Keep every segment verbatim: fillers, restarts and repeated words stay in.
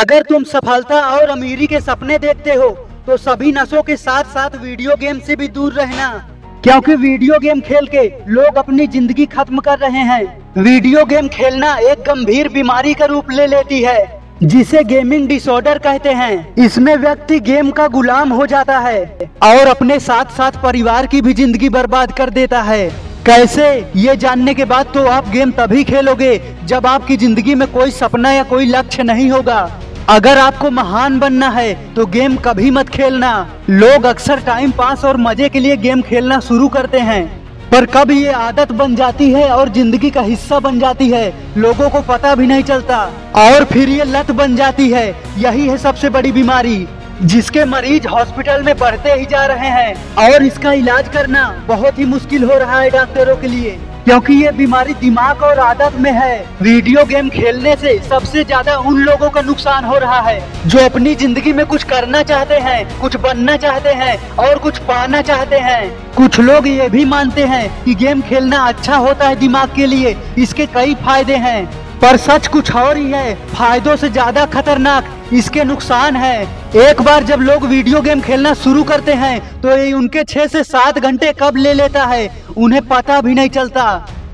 अगर तुम सफलता और अमीरी के सपने देखते हो तो सभी नशों के साथ साथ वीडियो गेम से भी दूर रहना, क्योंकि वीडियो गेम खेल के लोग अपनी जिंदगी खत्म कर रहे हैं। वीडियो गेम खेलना एक गंभीर बीमारी का रूप ले लेती है जिसे गेमिंग डिसऑर्डर कहते हैं। इसमें व्यक्ति गेम का गुलाम हो जाता है और अपने साथ साथ परिवार की भी जिंदगी बर्बाद कर देता है। कैसे, ये जानने के बाद तो आप गेम तभी खेलोगे जब आपकी जिंदगी में कोई सपना या कोई लक्ष्य नहीं होगा। अगर आपको महान बनना है तो गेम कभी मत खेलना। लोग अक्सर टाइम पास और मजे के लिए गेम खेलना शुरू करते हैं, पर कब ये आदत बन जाती है और जिंदगी का हिस्सा बन जाती है, लोगों को पता भी नहीं चलता, और फिर ये लत बन जाती है। यही है सबसे बड़ी बीमारी जिसके मरीज हॉस्पिटल में बढ़ते ही जा रहे हैं, और इसका इलाज करना बहुत ही मुश्किल हो रहा है डॉक्टरों के लिए, क्योंकि ये बीमारी दिमाग और आदत में है। वीडियो गेम खेलने से सबसे ज्यादा उन लोगों का नुकसान हो रहा है जो अपनी जिंदगी में कुछ करना चाहते हैं, कुछ बनना चाहते हैं और कुछ पाना चाहते हैं। कुछ लोग ये भी मानते हैं कि गेम खेलना अच्छा होता है दिमाग के लिए, इसके कई फायदे हैं, पर सच कुछ और ही है। फायदों से ज्यादा खतरनाक इसके नुकसान है। एक बार जब लोग वीडियो गेम खेलना शुरू करते हैं तो ये उनके छह से सात घंटे कब ले लेता है उन्हें पता भी नहीं चलता,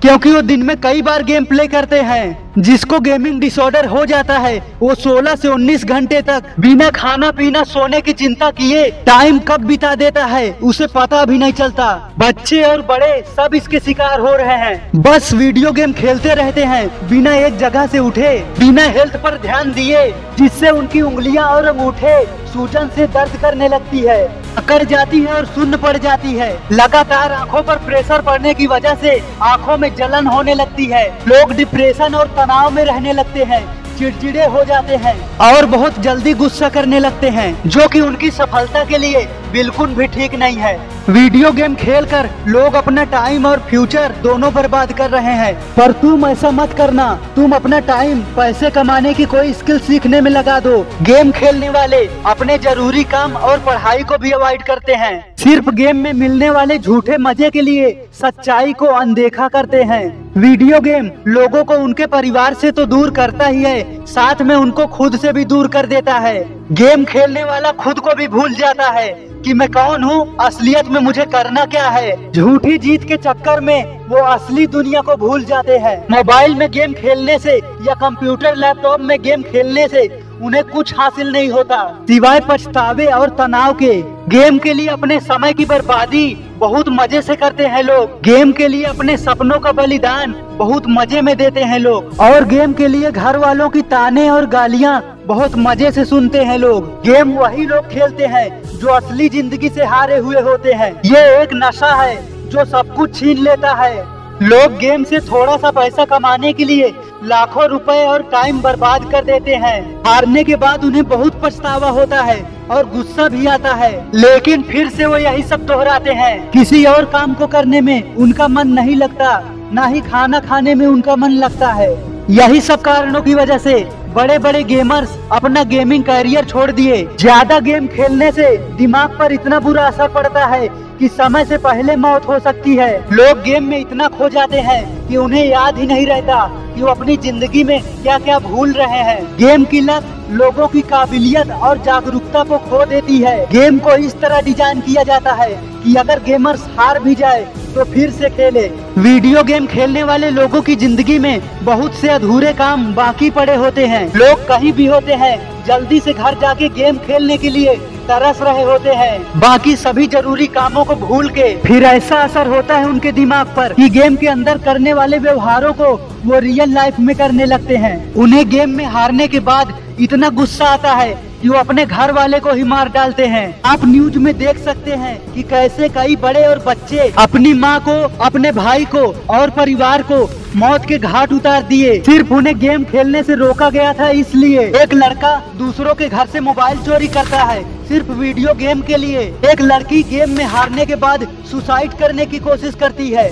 क्योंकि वो दिन में कई बार गेम प्ले करते हैं। जिसको गेमिंग डिसऑर्डर हो जाता है वो सोलह से उन्नीस घंटे तक बिना खाना पीना सोने की चिंता किए टाइम कब बिता देता है उसे पता भी नहीं चलता। बच्चे और बड़े सब इसके शिकार हो रहे हैं। बस वीडियो गेम खेलते रहते हैं, बिना एक जगह से उठे, बिना हेल्थ पर ध्यान दिए, जिससे उनकी उंगलियां और अंगूठे सूजन से दर्द करने लगती है, अकड़ जाती है और सुन्न पड़ जाती है। लगातार आंखों पर प्रेशर पड़ने की वजह से आंखों में जलन होने लगती है। लोग डिप्रेशन और तनाव में रहने लगते हैं, चिड़चिड़े हो जाते हैं और बहुत जल्दी गुस्सा करने लगते हैं, जो कि उनकी सफलता के लिए बिल्कुल भी ठीक नहीं है। वीडियो गेम खेलकर लोग अपना टाइम और फ्यूचर दोनों बर्बाद कर रहे हैं, पर तुम ऐसा मत करना। तुम अपना टाइम पैसे कमाने की कोई स्किल सीखने में लगा दो। गेम खेलने वाले अपने जरूरी काम और पढ़ाई को भी अवॉइड करते हैं, सिर्फ गेम में मिलने वाले झूठे मजे के लिए सच्चाई को अनदेखा करते हैं। वीडियो गेम लोगों को उनके परिवार से तो दूर करता ही है, साथ में उनको खुद से भी दूर कर देता है। गेम खेलने वाला खुद को भी भूल जाता है कि मैं कौन हूँ, असलियत में मुझे करना क्या है। झूठी जीत के चक्कर में वो असली दुनिया को भूल जाते हैं। मोबाइल में गेम खेलने से या कंप्यूटर लैपटॉप में गेम खेलने से उन्हें कुछ हासिल नहीं होता सिवाय पछतावे और तनाव के। गेम के लिए अपने समय की बर्बादी बहुत मजे से करते हैं लोग। गेम के लिए अपने सपनों का बलिदान बहुत मजे में देते हैं लोग, और गेम के लिए घर वालों की ताने और गालियाँ बहुत मजे से सुनते हैं लोग। गेम वही लोग खेलते हैं जो असली जिंदगी से हारे हुए होते हैं। ये एक नशा है जो सब कुछ छीन लेता है। लोग गेम से थोड़ा सा पैसा कमाने के लिए लाखों रुपए और टाइम बर्बाद कर देते हैं। हारने के बाद उन्हें बहुत पछतावा होता है और गुस्सा भी आता है, लेकिन फिर से वो यही सब दोहराते हैं। किसी और काम को करने में उनका मन नहीं लगता, ना ही खाना खाने में उनका मन लगता है। यही सब कारणों की वजह से बड़े बड़े गेमर्स अपना गेमिंग करियर छोड़ दिए। ज्यादा गेम खेलने से दिमाग पर इतना बुरा असर पड़ता है कि समय से पहले मौत हो सकती है। लोग गेम में इतना खो जाते हैं कि उन्हें याद ही नहीं रहता कि वो अपनी जिंदगी में क्या क्या भूल रहे हैं। गेम की लत लोगों की काबिलियत और जागरूकता को खो देती है। गेम को इस तरह डिजाइन किया जाता है कि अगर गेमर्स हार भी जाए तो फिर से खेले। वीडियो गेम खेलने वाले लोगों की जिंदगी में बहुत से अधूरे काम बाकी पड़े होते हैं। लोग कहीं भी होते हैं, जल्दी से घर जाके गेम खेलने के लिए तरस रहे होते हैं, बाकी सभी जरूरी कामों को भूल के। फिर ऐसा असर होता है उनके दिमाग पर कि गेम के अंदर करने वाले व्यवहारों को वो रियल लाइफ में करने लगते हैं। उन्हें गेम में हारने के बाद इतना गुस्सा आता है कि वो अपने घर वाले को ही मार डालते हैं। आप न्यूज में देख सकते हैं कि कैसे कई बड़े और बच्चे अपनी माँ को, अपने भाई को और परिवार को मौत के घाट उतार दिए, सिर्फ उन्हें गेम खेलने से रोका गया था इसलिए। एक लड़का दूसरों के घर से मोबाइल चोरी करता है सिर्फ वीडियो गेम के लिए। एक लड़की गेम में हारने के बाद सुसाइड करने की कोशिश करती है।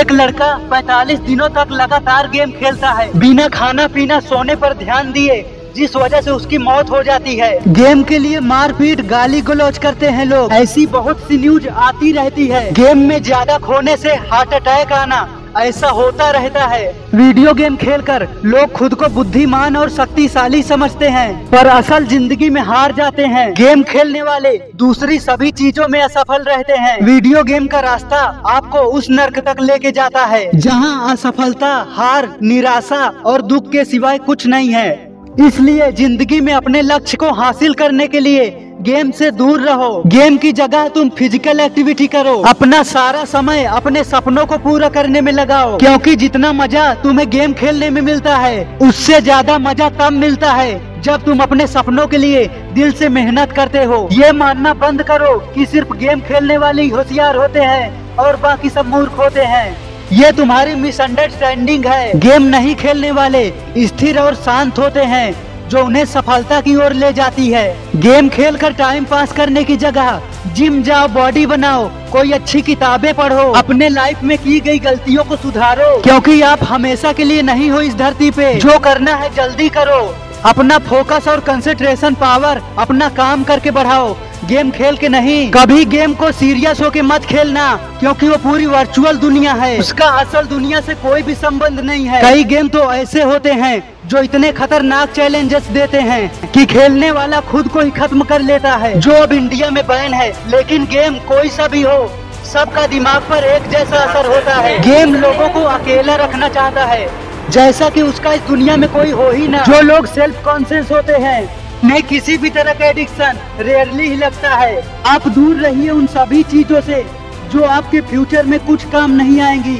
एक लड़का पैंतालीस दिनों तक लगातार गेम खेलता है बिना खाना पीना सोने पर ध्यान दिए, जिस वजह से उसकी मौत हो जाती है। गेम के लिए मारपीट, गाली गलौज करते हैं लोग। ऐसी बहुत सी न्यूज आती रहती है। गेम में ज्यादा खोने से हार्ट अटैक आना, ऐसा होता रहता है। वीडियो गेम खेलकर लोग खुद को बुद्धिमान और शक्तिशाली समझते हैं, पर असल जिंदगी में हार जाते हैं। गेम खेलने वाले दूसरी सभी चीजों में असफल रहते हैं। वीडियो गेम का रास्ता आपको उस नर्क तक लेके जाता है जहां असफलता, हार, निराशा और दुख के सिवाय कुछ नहीं है। इसलिए जिंदगी में अपने लक्ष्य को हासिल करने के लिए गेम से दूर रहो। गेम की जगह तुम फिजिकल एक्टिविटी करो। अपना सारा समय अपने सपनों को पूरा करने में लगाओ, क्योंकि जितना मजा तुम्हें गेम खेलने में मिलता है, उससे ज्यादा मजा तब मिलता है जब तुम अपने सपनों के लिए दिल से मेहनत करते हो। ये मानना बंद करो कि सिर्फ गेम खेलने वाले ही होशियार होते हैं और बाकी सब मूर्ख होते हैं। ये तुम्हारी मिसअंडरस्टैंडिंग है। गेम नहीं खेलने वाले स्थिर और शांत होते हैं, जो उन्हें सफलता की ओर ले जाती है। गेम खेलकर टाइम पास करने की जगह जिम जाओ, बॉडी बनाओ, कोई अच्छी किताबें पढ़ो, अपने लाइफ में की गई गलतियों को सुधारो, क्योंकि आप हमेशा के लिए नहीं हो इस धरती पे। जो करना है जल्दी करो, अपना फोकस और कंसंट्रेशन पावर अपना काम करके बढ़ाओ, गेम खेल के नहीं। कभी गेम को सीरियस होके मत खेलना, क्योंकि वो पूरी वर्चुअल दुनिया है, उसका असल दुनिया से कोई भी संबंध नहीं है। कई गेम तो ऐसे होते हैं जो इतने खतरनाक चैलेंजेस देते हैं कि खेलने वाला खुद को ही खत्म कर लेता है, जो अब इंडिया में बैन है। लेकिन गेम कोई सा भी हो, सबका दिमाग पर एक जैसा असर होता है। गेम लोगों को अकेला रखना चाहता है, जैसा कि उसका इस दुनिया में कोई हो ही ना। जो लोग सेल्फ कॉन्शियस होते हैं, मैं किसी भी तरह का एडिक्शन रेयरली ही लगता है। आप दूर रहिए उन सभी चीजों से जो आपके फ्यूचर में कुछ काम नहीं आएंगी,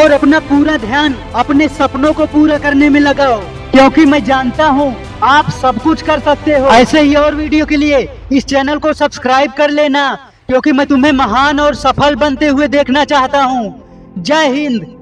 और अपना पूरा ध्यान अपने सपनों को पूरा करने में लगाओ, क्योंकि मैं जानता हूँ आप सब कुछ कर सकते हो। ऐसे ही और वीडियो के लिए इस चैनल को सब्सक्राइब कर लेना, क्योंकि मैं तुम्हें महान और सफल बनते हुए देखना चाहता हूँ। जय हिंद।